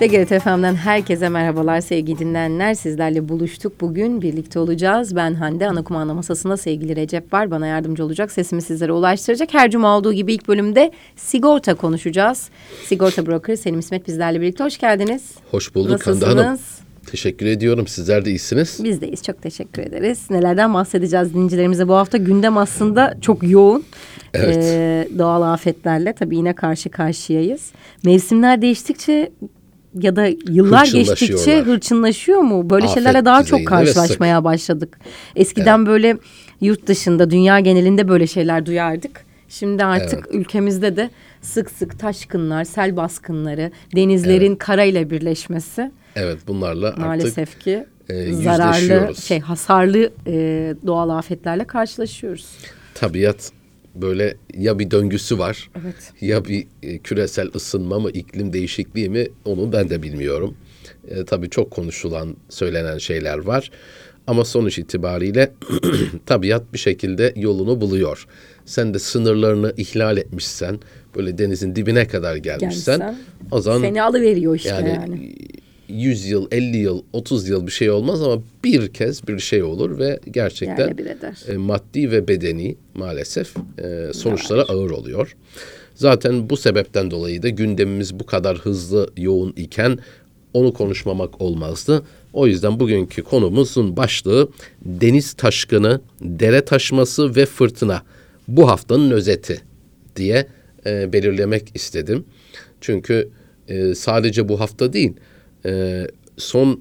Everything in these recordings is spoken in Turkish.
TGRT FM'den herkese merhabalar sevgili dinleyenler. Sizlerle buluştuk bugün, birlikte olacağız. Ben Hande, ana kumanda masasında sevgili Recep var. Bana yardımcı olacak, sesimi sizlere ulaştıracak. Her cuma olduğu gibi ilk bölümde sigorta konuşacağız. Sigorta broker Selim İsmet bizlerle birlikte. Hoş geldiniz. Hoş bulduk. Nasılsınız? Hande Hanım. Teşekkür ediyorum. Sizler de iyisiniz. Biz de iyiyiz. Çok teşekkür ederiz. Nelerden bahsedeceğiz dinleyicilerimize? Bu hafta gündem aslında çok yoğun. Evet. Doğal afetlerle tabii yine karşı karşıyayız. Mevsimler değiştikçe ya da yıllar geçtikçe hırçınlaşıyor mu? Böyle afet şeylerle daha çok karşılaşmaya başladık. Eskiden böyle yurt dışında, dünya genelinde böyle şeyler duyardık. Şimdi artık ülkemizde de sık sık taşkınlar, sel baskınları, denizlerin karayla birleşmesi. Evet, bunlarla maalesef artık ki zararlı, hasarlı doğal afetlerle karşılaşıyoruz. Tabiat böyle ya bir döngüsü var, ya bir küresel ısınma mı, iklim değişikliği mi, onu ben de bilmiyorum. Tabii çok konuşulan, söylenen şeyler var. Ama sonuç itibariyle tabiat bir şekilde yolunu buluyor. Sen de sınırlarını ihlal etmişsen, böyle denizin dibine kadar gelmişsen, o zaman seni alıveriyor işte yani. 100 yıl, 50 yıl, 30 yıl bir şey olmaz ama bir kez bir şey olur ve gerçekten maddi ve bedeni maalesef sonuçlara ağır oluyor. Zaten bu sebepten dolayı da gündemimiz bu kadar hızlı, yoğun iken onu konuşmamak olmazdı. O yüzden bugünkü konumuzun başlığı deniz taşkını, dere taşması ve fırtına. Bu haftanın özeti diye belirlemek istedim. Çünkü sadece bu hafta değil, son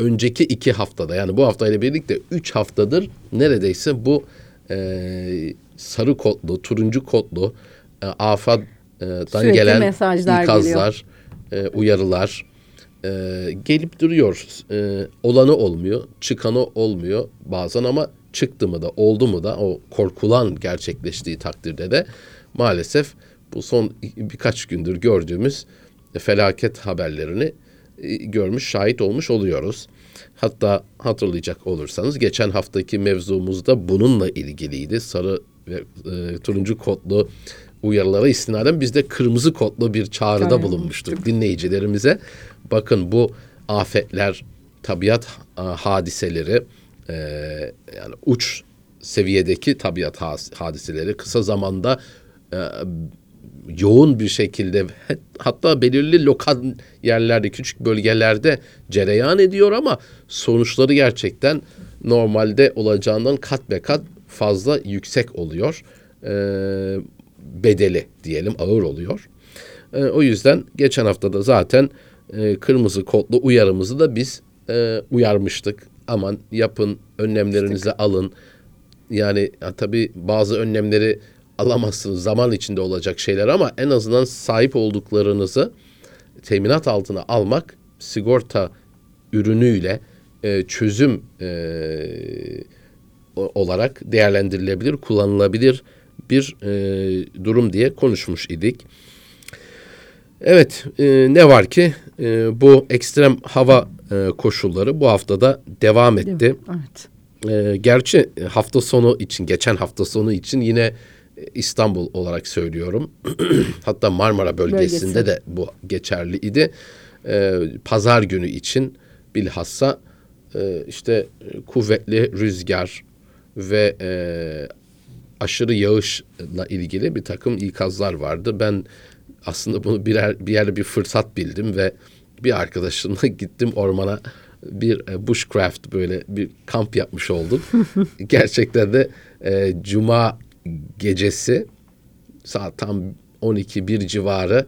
önceki 2 haftada, yani bu haftayla birlikte 3 haftadır neredeyse bu sarı kodlu, turuncu kodlu afattan gelen ikazlar, uyarılar gelip duruyor. Olanı olmuyor, çıkanı olmuyor bazen, ama çıktı mı da oldu mu da o korkulan gerçekleştiği takdirde de maalesef bu son birkaç gündür gördüğümüz felaket haberlerini görmüş, şahit olmuş oluyoruz. Hatta hatırlayacak olursanız geçen haftaki mevzumuzda bununla ilgiliydi. Sarı ve turuncu kodlu uyarılara istinaden biz de kırmızı kodlu bir çağrıda bulunmuştuk dinleyicilerimize. Bakın, bu afetler, tabiat hadiseleri, yani uç seviyedeki tabiat hadiseleri kısa zamanda yoğun bir şekilde, hatta belirli lokal yerlerde, küçük bölgelerde cereyan ediyor ama sonuçları gerçekten normalde olacağından kat be kat fazla yüksek oluyor. Bedeli diyelim ağır oluyor. O yüzden geçen haftada zaten kırmızı kodlu uyarımızı da biz uyarmıştık. Aman yapın, önlemlerinizi alın. Yani tabii bazı önlemleri alamazsınız, zaman içinde olacak şeyler, ama en azından sahip olduklarınızı teminat altına almak, sigorta ürünüyle çözüm olarak değerlendirilebilir, kullanılabilir bir durum diye konuşmuş idik. Evet, ne var ki bu ekstrem hava koşulları bu haftada devam etti. Evet. Gerçi hafta sonu için, geçen hafta sonu için yine İstanbul olarak söylüyorum. Hatta Marmara bölgesinde de bu geçerliydi. Pazar günü için bilhassa işte kuvvetli rüzgar ve aşırı yağışla ilgili bir takım ikazlar vardı. Ben aslında bunu bir yerde bir fırsat bildim ve bir arkadaşımla gittim ormana, bir bushcraft, böyle bir kamp yapmış olduk. Gerçekten de cuma gecesi saat tam 12-1 civarı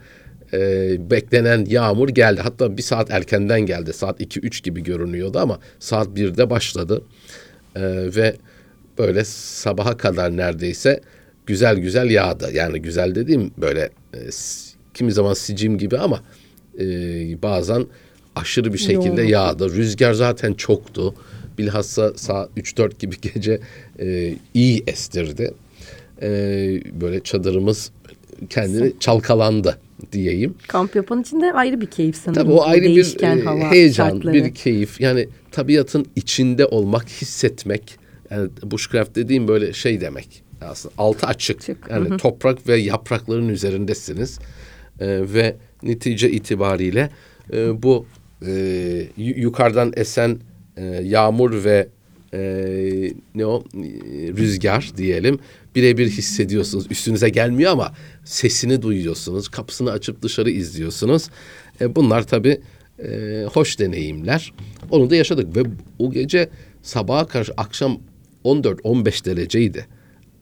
beklenen yağmur geldi. Hatta bir saat erkenden geldi. Saat 2-3 gibi görünüyordu ama saat 1'de başladı. Ve böyle sabaha kadar neredeyse güzel güzel yağdı. Yani güzel dediğim böyle kimi zaman sicim gibi ama bazen aşırı bir şekilde yağdı. Rüzgar zaten çoktu. Bilhassa saat 3-4 gibi gece iyi estirdi. Böyle çadırımız kendini çalkalandı diyeyim. Kamp yapan için de ayrı bir keyif sanırım. Tabii o ayrı bir heyecan, bir keyif. Yani tabiatın içinde olmak, hissetmek. Yani bushcraft dediğim böyle şey demek. Aslında altı açık. Yani toprak ve yaprakların üzerindesiniz. Ve netice itibariyle bu yukarıdan esen yağmur ve rüzgar diyelim, birebir hissediyorsunuz. Üstünüze gelmiyor ama sesini duyuyorsunuz. Kapısını açıp dışarı izliyorsunuz. Bunlar tabii hoş deneyimler. Onu da yaşadık ve o gece sabaha karşı akşam 14-15 dereceydi.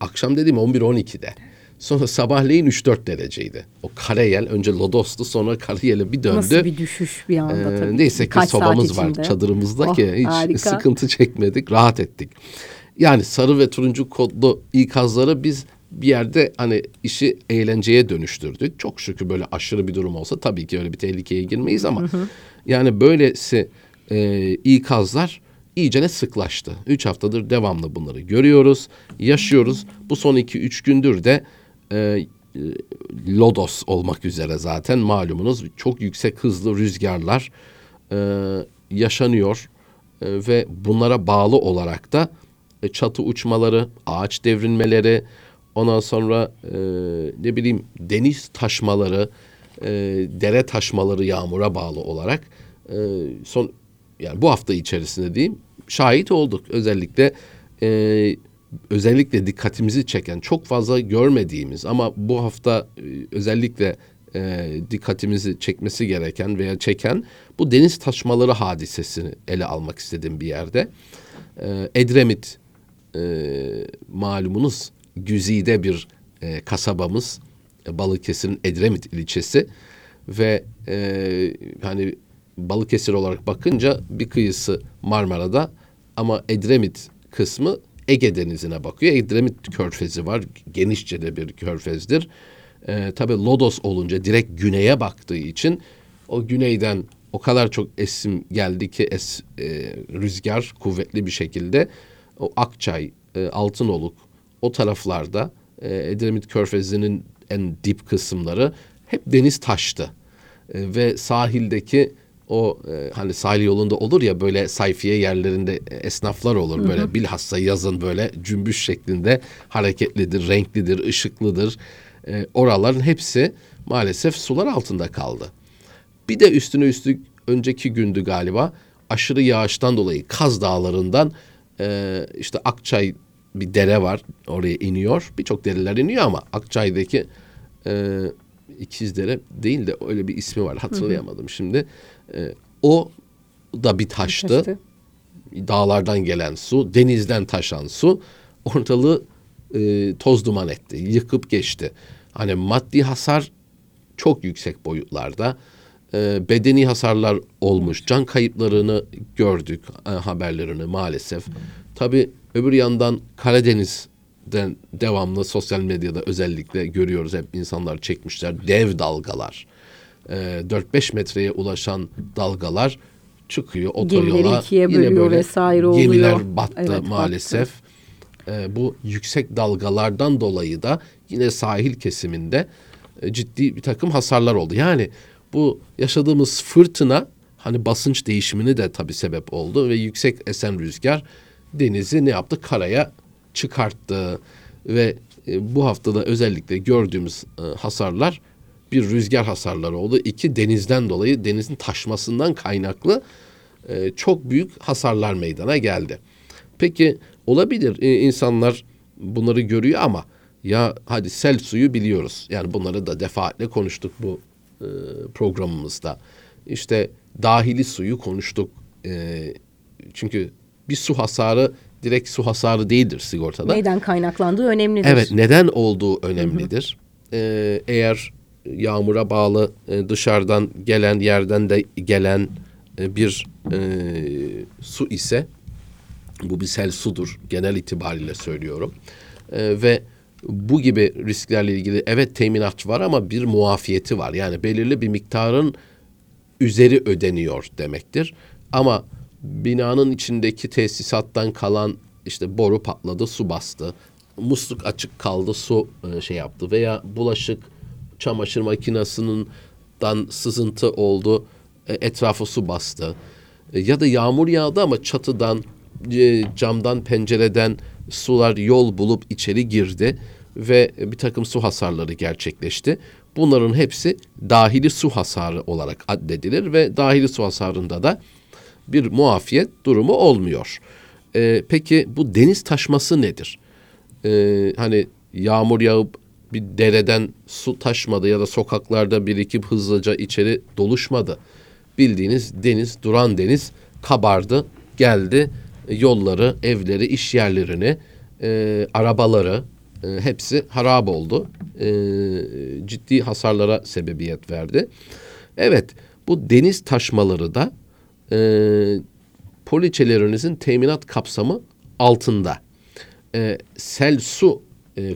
Akşam dediğim 11-12'de. Sonra sabahleyin 3-4 dereceydi. O karayel önce lodostu, sonra karayele bir döndü. Nasıl bir düşüş bir anda tabii. Neyse ki sobamız var çadırımızda ki hiç harika. Sıkıntı çekmedik, rahat ettik. Yani sarı ve turuncu kodlu ikazları biz bir yerde hani işi eğlenceye dönüştürdük. Çok şükür böyle aşırı bir durum olsa tabii ki öyle bir tehlikeye girmeyiz ama yani böylesi ikazlar iyicene sıklaştı. 3 haftadır devamlı bunları görüyoruz, yaşıyoruz. Bu son 2-3 gündür de lodos olmak üzere zaten malumunuz çok yüksek hızlı rüzgarlar yaşanıyor ve bunlara bağlı olarak da çatı uçmaları, ağaç devrilmeleri, ondan sonra deniz taşmaları, dere taşmaları yağmura bağlı olarak bu hafta içerisinde diyeyim şahit olduk. Özellikle dikkatimizi çeken çok fazla görmediğimiz ama bu hafta özellikle dikkatimizi çekmesi gereken veya çeken bu deniz taşmaları hadisesini ele almak istedim bir yerde. Edremit malumunuz güzide bir kasabamız, Balıkesir'in Edremit ilçesi ve hani Balıkesir olarak bakınca bir kıyısı Marmara'da ama Edremit kısmı Ege Denizi'ne bakıyor. Edremit Körfezi var. Genişçe de bir körfezdir. Tabii lodos olunca direkt güneye baktığı için o güneyden o kadar çok esim geldi ki rüzgar kuvvetli bir şekilde o Akçay, Altınoluk o taraflarda Edremit Körfezi'nin en dip kısımları hep deniz taştı. Ve sahildeki o hani sahil yolunda olur ya böyle sayfiye yerlerinde esnaflar olur. Hı-hı. Böyle bilhassa yazın böyle cümbüş şeklinde hareketlidir, renklidir, ışıklıdır. Oraların hepsi maalesef sular altında kaldı. Bir de üstüne üstlük önceki gündü galiba aşırı yağıştan dolayı Kaz Dağları'ndan işte Akçay bir dere var oraya iniyor. Birçok dereler iniyor ama Akçay'daki İkizdere değil de öyle bir ismi var hatırlayamadım. Hı-hı. Şimdi. O da bir taştı. Dağlardan gelen su, denizden taşan su ortalığı toz duman etti. Yıkıp geçti. Hani maddi hasar çok yüksek boyutlarda. Bedeni hasarlar olmuş. Can kayıplarını gördük haberlerini maalesef. Tabii öbür yandan Karadeniz'den devamlı sosyal medyada özellikle görüyoruz. Hep insanlar çekmişler. Dev dalgalar. 4-5 metreye ulaşan dalgalar çıkıyor otoyola. Yine böyle gemiler oluyor. Battı evet, maalesef. Battı. Bu yüksek dalgalardan dolayı da yine sahil kesiminde ciddi bir takım hasarlar oldu. Yani bu yaşadığımız fırtına hani basınç değişimini de tabii sebep oldu ve yüksek esen rüzgar denizi ne yaptı? Karaya çıkarttı ve bu haftada özellikle gördüğümüz hasarlar bir rüzgar hasarları oldu. 2 denizden dolayı denizin taşmasından kaynaklı çok büyük hasarlar meydana geldi. Peki olabilir insanlar bunları görüyor ama ya hadi sel suyu biliyoruz. Yani bunları da defaatle konuştuk bu programımızda. İşte dahili suyu konuştuk. Çünkü bir su hasarı direkt su hasarı değildir sigortada. Neden kaynaklandığı önemlidir. Evet neden olduğu önemlidir. Eğer yağmura bağlı dışarıdan gelen yerden de gelen bir su ise bu bir sel sudur genel itibariyle söylüyorum ve bu gibi risklerle ilgili evet teminat var ama bir muafiyeti var yani belirli bir miktarın üzeri ödeniyor demektir ama binanın içindeki tesisattan kalan işte boru patladı su bastı musluk açık kaldı su şey yaptı veya bulaşık çamaşır makinesinden sızıntı oldu, etrafı su bastı. Ya da yağmur yağdı ama çatıdan, camdan, pencereden sular yol bulup içeri girdi ve bir takım su hasarları gerçekleşti. Bunların hepsi dahili su hasarı olarak addedilir ve dahili su hasarında da bir muafiyet durumu olmuyor. Peki bu deniz taşması nedir? Hani yağmur yağıp bir dereden su taşmadı ya da sokaklarda birikip hızlıca içeri doluşmadı. Bildiğiniz deniz, duran deniz kabardı, geldi yolları, evleri, iş yerlerini, arabaları hepsi harap oldu. Ciddi hasarlara sebebiyet verdi. Evet, bu deniz taşmaları da poliçelerinizin teminat kapsamı altında. Sel su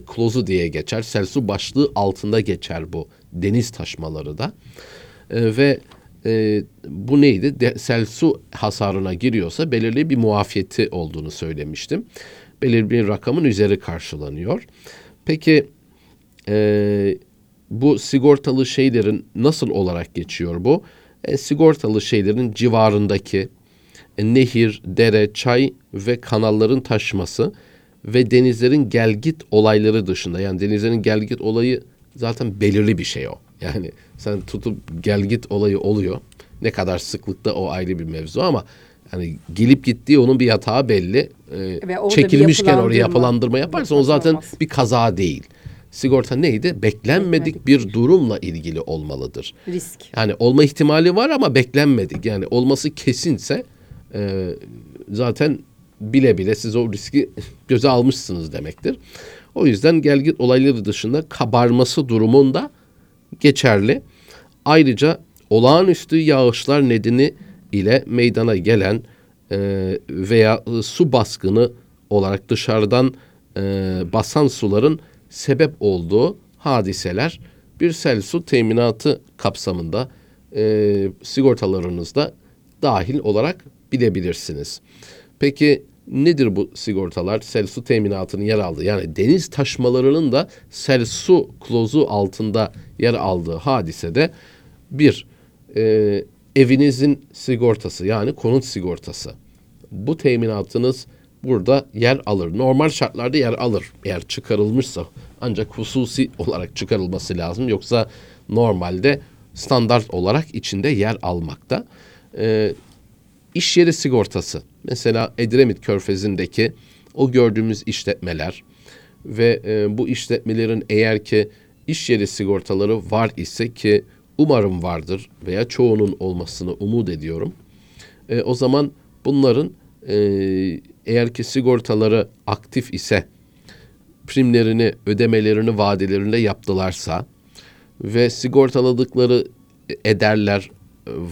klozu diye geçer. Sel su başlığı altında geçer bu deniz taşmaları da. Ve bu neydi? Sel su hasarına giriyorsa belirli bir muafiyeti olduğunu söylemiştim. Belirli bir rakamın üzeri karşılanıyor. Peki bu sigortalı şeylerin nasıl olarak geçiyor bu? Sigortalı şeylerin civarındaki nehir, dere, çay ve kanalların taşması ve denizlerin gelgit olayları dışında, yani denizlerin gelgit olayı zaten belirli bir şey o. Yani sen tutup gelgit olayı oluyor. Ne kadar sıklıkta o ayrı bir mevzu ama yani gelip gittiği onun bir yatağı belli. Çekilmişken oraya yapılandırma yaparsa o zaten olmaz. Bir kaza değil. Sigorta neydi? Beklenmedik bir durumla ilgili olmalıdır. Risk. Yani olma ihtimali var ama beklenmedik. Yani olması kesinse zaten bile bile siz o riski göze almışsınız demektir. O yüzden gelgit olayları dışında kabarması durumunda geçerli. Ayrıca olağanüstü yağışlar nedeni ile meydana gelen veya su baskını olarak dışarıdan basan suların sebep olduğu hadiseler bir sel su teminatı kapsamında sigortalarınızda dahil olarak bilebilirsiniz. Peki nedir bu sigortalar? Sel su teminatının yer aldığı, yani deniz taşmalarının da sel su klozu altında yer aldığı hadisede bir evinizin sigortası, yani konut sigortası. Bu teminatınız burada yer alır. Normal şartlarda yer alır. Eğer çıkarılmışsa, ancak hususi olarak çıkarılması lazım. Yoksa normalde standart olarak içinde yer almakta. İş yeri sigortası. Mesela Edremit Körfezi'ndeki o gördüğümüz işletmeler ve bu işletmelerin eğer ki iş yeri sigortaları var ise, ki umarım vardır veya çoğunun olmasını umut ediyorum. O zaman bunların eğer ki sigortaları aktif ise, primlerini, ödemelerini vadelerinde yaptılarsa ve sigortaladıkları ederler,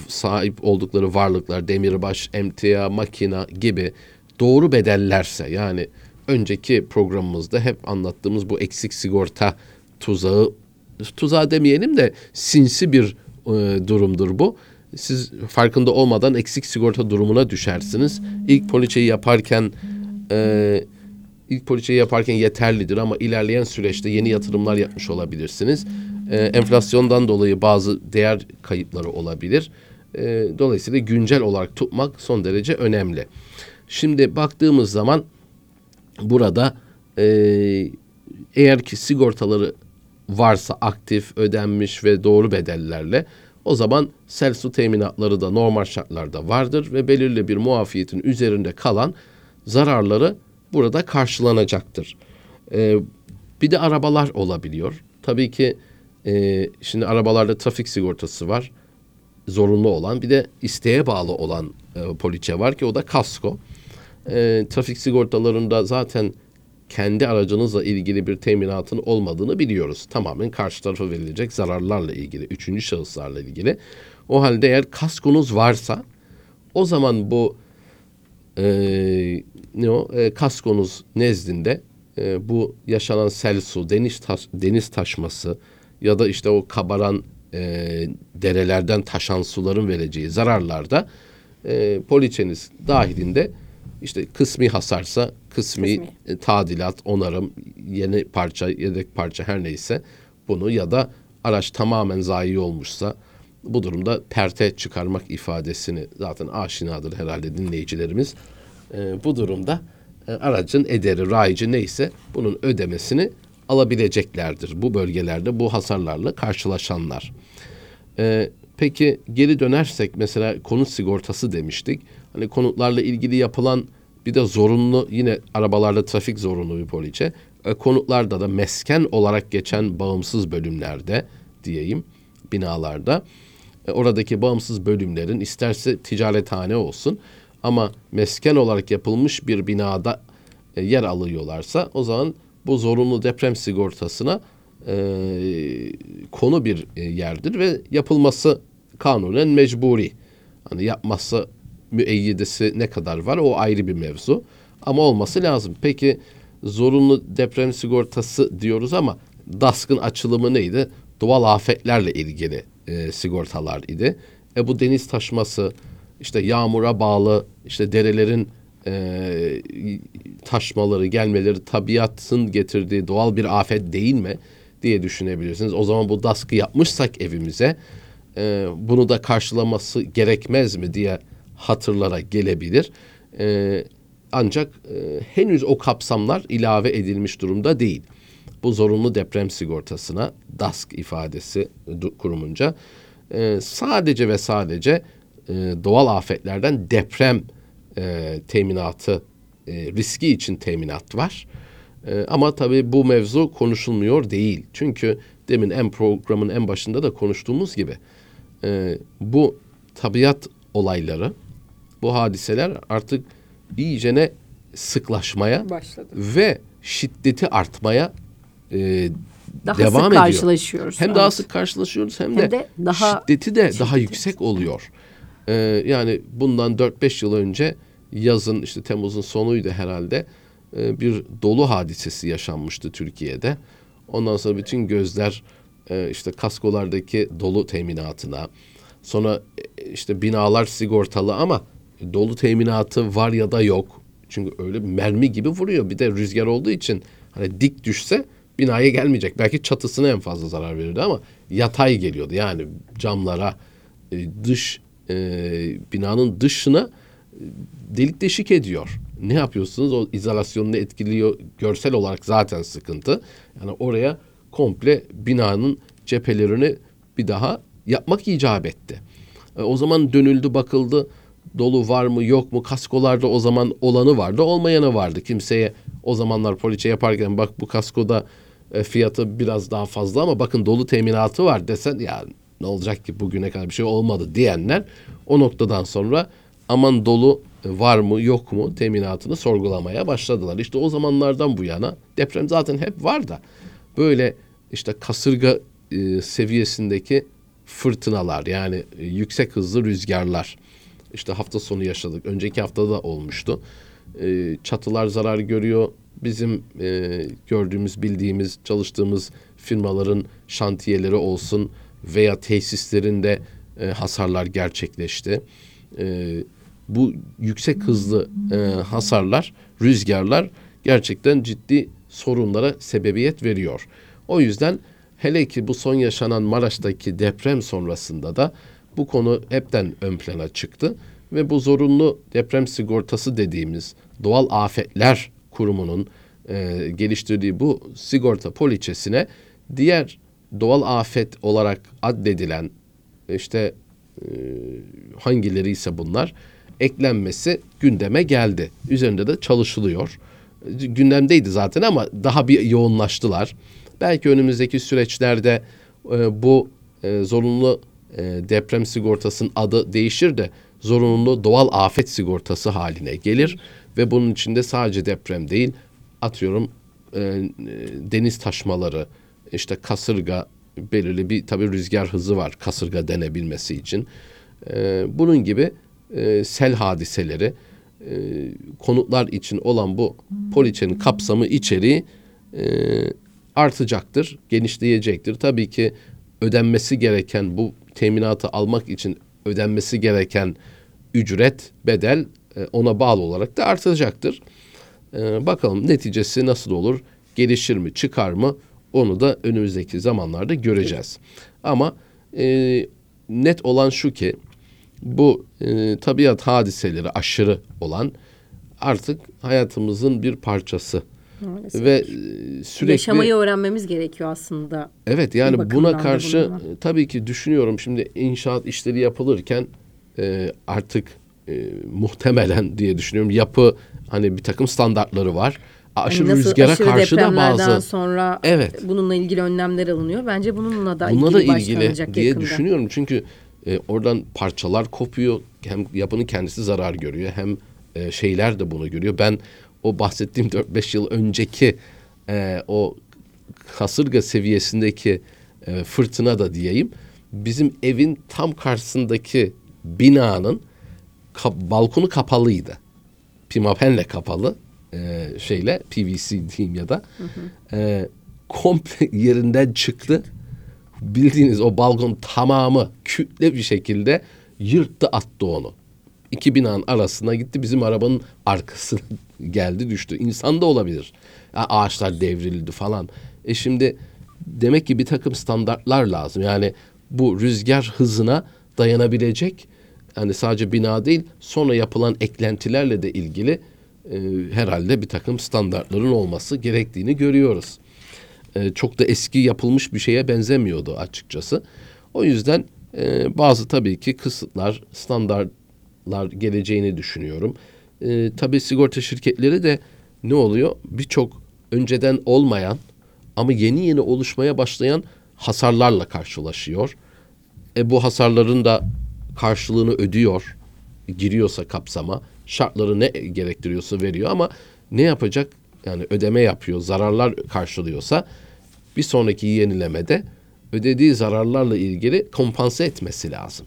sahip oldukları varlıklar, demirbaş, emtia, makina gibi doğru bedellerse, yani önceki programımızda hep anlattığımız bu eksik sigorta tuzağı demeyelim de sinsi bir durumdur bu. Siz farkında olmadan eksik sigorta durumuna düşersiniz. İlk poliçeyi yaparken yeterlidir ama ilerleyen süreçte yeni yatırımlar yapmış olabilirsiniz. Enflasyondan dolayı bazı değer kayıpları olabilir. Dolayısıyla güncel olarak tutmak son derece önemli. Şimdi baktığımız zaman burada eğer ki sigortaları varsa aktif, ödenmiş ve doğru bedellerle, o zaman sel su teminatları da normal şartlarda vardır ve belirli bir muafiyetin üzerinde kalan zararları burada karşılanacaktır. Bir de arabalar olabiliyor. Tabii ki şimdi arabalarda trafik sigortası var, zorunlu olan, bir de isteğe bağlı olan poliçe var ki o da kasko. Trafik sigortalarında zaten kendi aracınızla ilgili bir teminatın olmadığını biliyoruz. Tamamen karşı tarafa verilecek zararlarla ilgili, üçüncü şahıslarla ilgili. O halde eğer kaskonuz varsa, o zaman bu kaskonuz nezdinde bu yaşanan sel su, deniz taşması ya da işte o kabaran derelerden taşan suların vereceği zararlarda poliçeniz dahilinde işte kısmi hasarsa kısmi tadilat, onarım, yeni parça, yedek parça her neyse bunu, ya da araç tamamen zayi olmuşsa bu durumda perte çıkarmak ifadesini zaten aşinadır herhalde dinleyicilerimiz. Bu durumda aracın ederi, rayici neyse bunun ödemesini alabileceklerdir bu bölgelerde bu hasarlarla karşılaşanlar. Peki geri dönersek mesela konut sigortası demiştik. Hani konutlarla ilgili yapılan bir de zorunlu, yine arabalarda trafik zorunlu bir poliçe. Konutlarda da mesken olarak geçen bağımsız bölümlerde diyeyim, binalarda. Oradaki bağımsız bölümlerin isterse ticarethane olsun ama mesken olarak yapılmış bir binada yer alıyorlarsa o zaman bu zorunlu deprem sigortasına konu bir yerdir ve yapılması kanunen mecburi. Hani yapması müeyyidesi ne kadar var o ayrı bir mevzu ama olması lazım. Peki zorunlu deprem sigortası diyoruz ama DASK'ın açılımı neydi? Doğal afetlerle ilgili sigortalar idi. Bu deniz taşması, işte yağmura bağlı, işte derelerin taşmaları, gelmeleri tabiatın getirdiği doğal bir afet değil mi diye düşünebilirsiniz. O zaman bu DASK'ı yapmışsak evimize bunu da karşılaması gerekmez mi diye hatırlara gelebilir. Ancak henüz o kapsamlar ilave edilmiş durumda değil. Bu zorunlu deprem sigortasına DASK ifadesi kurumunca sadece ve sadece doğal afetlerden deprem teminatı, riski için teminat var. Ama tabii bu mevzu konuşulmuyor değil. Çünkü demin programın en başında da konuştuğumuz gibi bu tabiat olayları, bu hadiseler artık iyicene sıklaşmaya başladı ve şiddeti artmaya daha devam ediyor. Karşılaşıyoruz. Hem evet, daha sık karşılaşıyoruz hem de daha şiddeti de daha yüksek oluyor. Yani bundan 4-5 yıl önce yazın, işte Temmuz'un sonuydu herhalde, bir dolu hadisesi yaşanmıştı Türkiye'de. Ondan sonra bütün gözler işte kaskolardaki dolu teminatına, sonra işte binalar sigortalı ama dolu teminatı var ya da yok. Çünkü öyle mermi gibi vuruyor. Bir de rüzgar olduğu için hani dik düşse binaya gelmeyecek. Belki çatısına en fazla zarar verirdi ama yatay geliyordu. Yani camlara, dış binanın dışına delik deşik ediyor. Ne yapıyorsunuz? O izolasyonunu etkiliyor. Görsel olarak zaten sıkıntı. Yani oraya komple binanın cephelerini bir daha yapmak icap etti. O zaman dönüldü, bakıldı. Dolu var mı yok mu? Kaskolarda o zaman olanı vardı, olmayanı vardı. Kimseye o zamanlar poliçe yaparken bak bu kaskoda fiyatı biraz daha fazla ama bakın dolu teminatı var desen ya ne olacak ki, bugüne kadar bir şey olmadı diyenler o noktadan sonra aman dolu var mı yok mu teminatını sorgulamaya başladılar. İşte o zamanlardan bu yana deprem zaten hep var da böyle işte kasırga seviyesindeki fırtınalar, yani yüksek hızlı rüzgarlar. İşte hafta sonu yaşadık. Önceki hafta da olmuştu. Çatılar zarar görüyor. Bizim gördüğümüz, bildiğimiz, çalıştığımız firmaların şantiyeleri olsun veya tesislerinde hasarlar gerçekleşti. Bu yüksek hızlı hasarlar, rüzgarlar gerçekten ciddi sorunlara sebebiyet veriyor. O yüzden hele ki bu son yaşanan Maraş'taki deprem sonrasında da bu konu hepten ön plana çıktı ve bu zorunlu deprem sigortası dediğimiz doğal afetler kurumunun geliştirdiği bu sigorta poliçesine diğer doğal afet olarak addedilen işte hangileri ise bunlar eklenmesi gündeme geldi. Üzerinde de çalışılıyor. Gündemdeydi zaten ama daha bir yoğunlaştılar. Belki önümüzdeki süreçlerde bu zorunlu deprem sigortasının adı değişir de zorunlu doğal afet sigortası haline gelir ve bunun içinde sadece deprem değil, atıyorum deniz taşmaları, işte kasırga, belirli bir tabii rüzgar hızı var kasırga denebilmesi için. Bunun gibi sel hadiseleri, konutlar için olan bu poliçenin kapsamı, içeriği artacaktır, genişleyecektir. Tabii ki ödenmesi gereken, bu teminatı almak için ödenmesi gereken ücret, bedel ona bağlı olarak da artacaktır. Bakalım neticesi nasıl olur? Gelişir mi, çıkar mı? Onu da önümüzdeki zamanlarda göreceğiz. Ama net olan şu ki bu tabiat hadiseleri aşırı olan artık hayatımızın bir parçası. Maalesef. Ve sürekli... Yaşamayı öğrenmemiz gerekiyor aslında. Evet, yani buna karşı tabii ki düşünüyorum. Şimdi inşaat işleri yapılırken artık muhtemelen diye düşünüyorum. Yapı, hani bir takım standartları var. Aşırı yani rüzgara karşı da bazı... sonra evet, bununla ilgili önlemler alınıyor. Bence bununla da ilgili başlanacak diye yakında düşünüyorum. Çünkü oradan parçalar kopuyor. Hem yapının kendisi zarar görüyor. Hem şeyler de bunu görüyor. Ben o bahsettiğim 4-5 yıl önceki o kasırga seviyesindeki fırtına da diyeyim. Bizim evin tam karşısındaki binanın balkonu kapalıydı. Pimapenle kapalı. Şeyle PVC diyeyim ya da komple yerinden çıktı. Bildiğiniz o balkon tamamı kütle bir şekilde yırttı, attı onu. İki binanın arasına gitti, bizim arabanın arkasına geldi, düştü. İnsan da olabilir. Yani ağaçlar devrildi falan. Şimdi demek ki bir takım standartlar lazım. Yani bu rüzgar hızına dayanabilecek, yani sadece bina değil, sonra yapılan eklentilerle de ilgili herhalde bir takım standartların olması gerektiğini görüyoruz. Çok da eski yapılmış bir şeye benzemiyordu açıkçası. O yüzden bazı tabii ki kısıtlar, standartlar geleceğini düşünüyorum. Tabii sigorta şirketleri de ne oluyor? Birçok önceden olmayan ama yeni yeni oluşmaya başlayan hasarlarla karşılaşıyor. Bu hasarların da karşılığını ödüyor, giriyorsa kapsama. Şartları ne gerektiriyorsa veriyor ama ne yapacak? Yani ödeme yapıyor, zararlar karşılıyorsa bir sonraki yenilemede ödediği zararlarla ilgili kompanse etmesi lazım.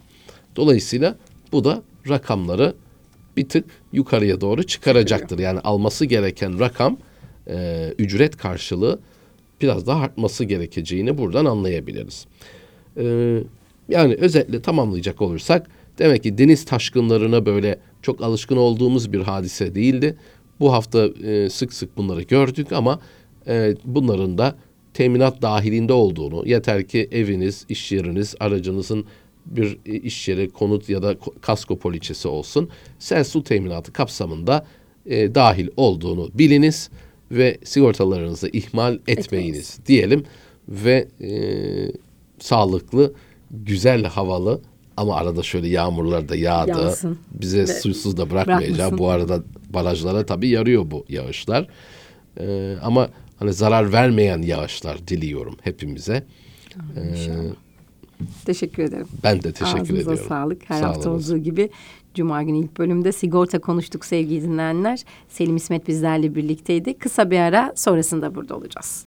Dolayısıyla bu da rakamları bir tık yukarıya doğru çıkaracaktır. Yani alması gereken rakam, ücret karşılığı biraz daha artması gerekeceğini buradan anlayabiliriz. Yani özetle tamamlayacak olursak, demek ki deniz taşkınlarına böyle çok alışkın olduğumuz bir hadise değildi. Bu hafta sık sık bunları gördük ama bunların da teminat dahilinde olduğunu, yeter ki eviniz, iş yeriniz, aracınızın bir iş yeri, konut ya da kasko poliçesi olsun, sel su teminatı kapsamında dahil olduğunu biliniz ve sigortalarınızı ihmal etmeyiniz diyelim ve sağlıklı, güzel, havalı. Ama arada şöyle yağmurlar da yağdı. Yansın. Bize ve suysuz da bırakmayacak. Bu arada barajlara tabii yarıyor bu yağışlar. Ama hani zarar vermeyen yağışlar diliyorum hepimize. Teşekkür ederim. Ben de teşekkür ediyorum. Ağzınıza sağlık. Her hafta olduğu gibi Cuma günü ilk bölümde sigorta konuştuk sevgili dinleyenler. Selim İsmet bizlerle birlikteydi. Kısa bir ara, sonrasında burada olacağız.